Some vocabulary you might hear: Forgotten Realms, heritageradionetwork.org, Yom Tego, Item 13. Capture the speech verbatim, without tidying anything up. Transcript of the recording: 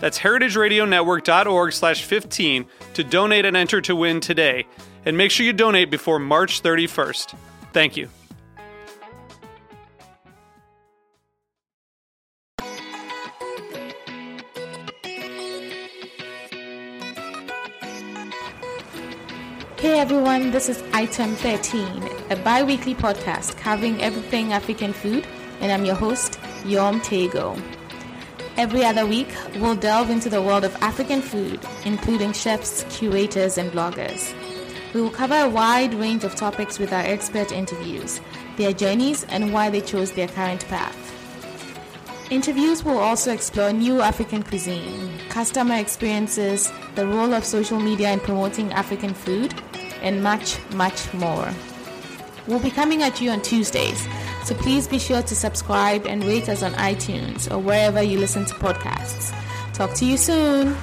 That's heritage radio network dot org slash fifteen to donate and enter to win today. And make sure you donate before March thirty-first. Thank you. Hey everyone, this is Item thirteen, a bi-weekly podcast covering everything African food, and I'm your host, Yom Tego. Every other week, we'll delve into the world of African food, including chefs, curators, and bloggers. We will cover a wide range of topics with our expert interviews, their journeys, and why they chose their current path. Interviews will also explore new African cuisine, customer experiences, the role of social media in promoting African food, and much, much more. We'll be coming at you on Tuesdays, so please be sure to subscribe and rate us on iTunes or wherever you listen to podcasts. Talk to you soon.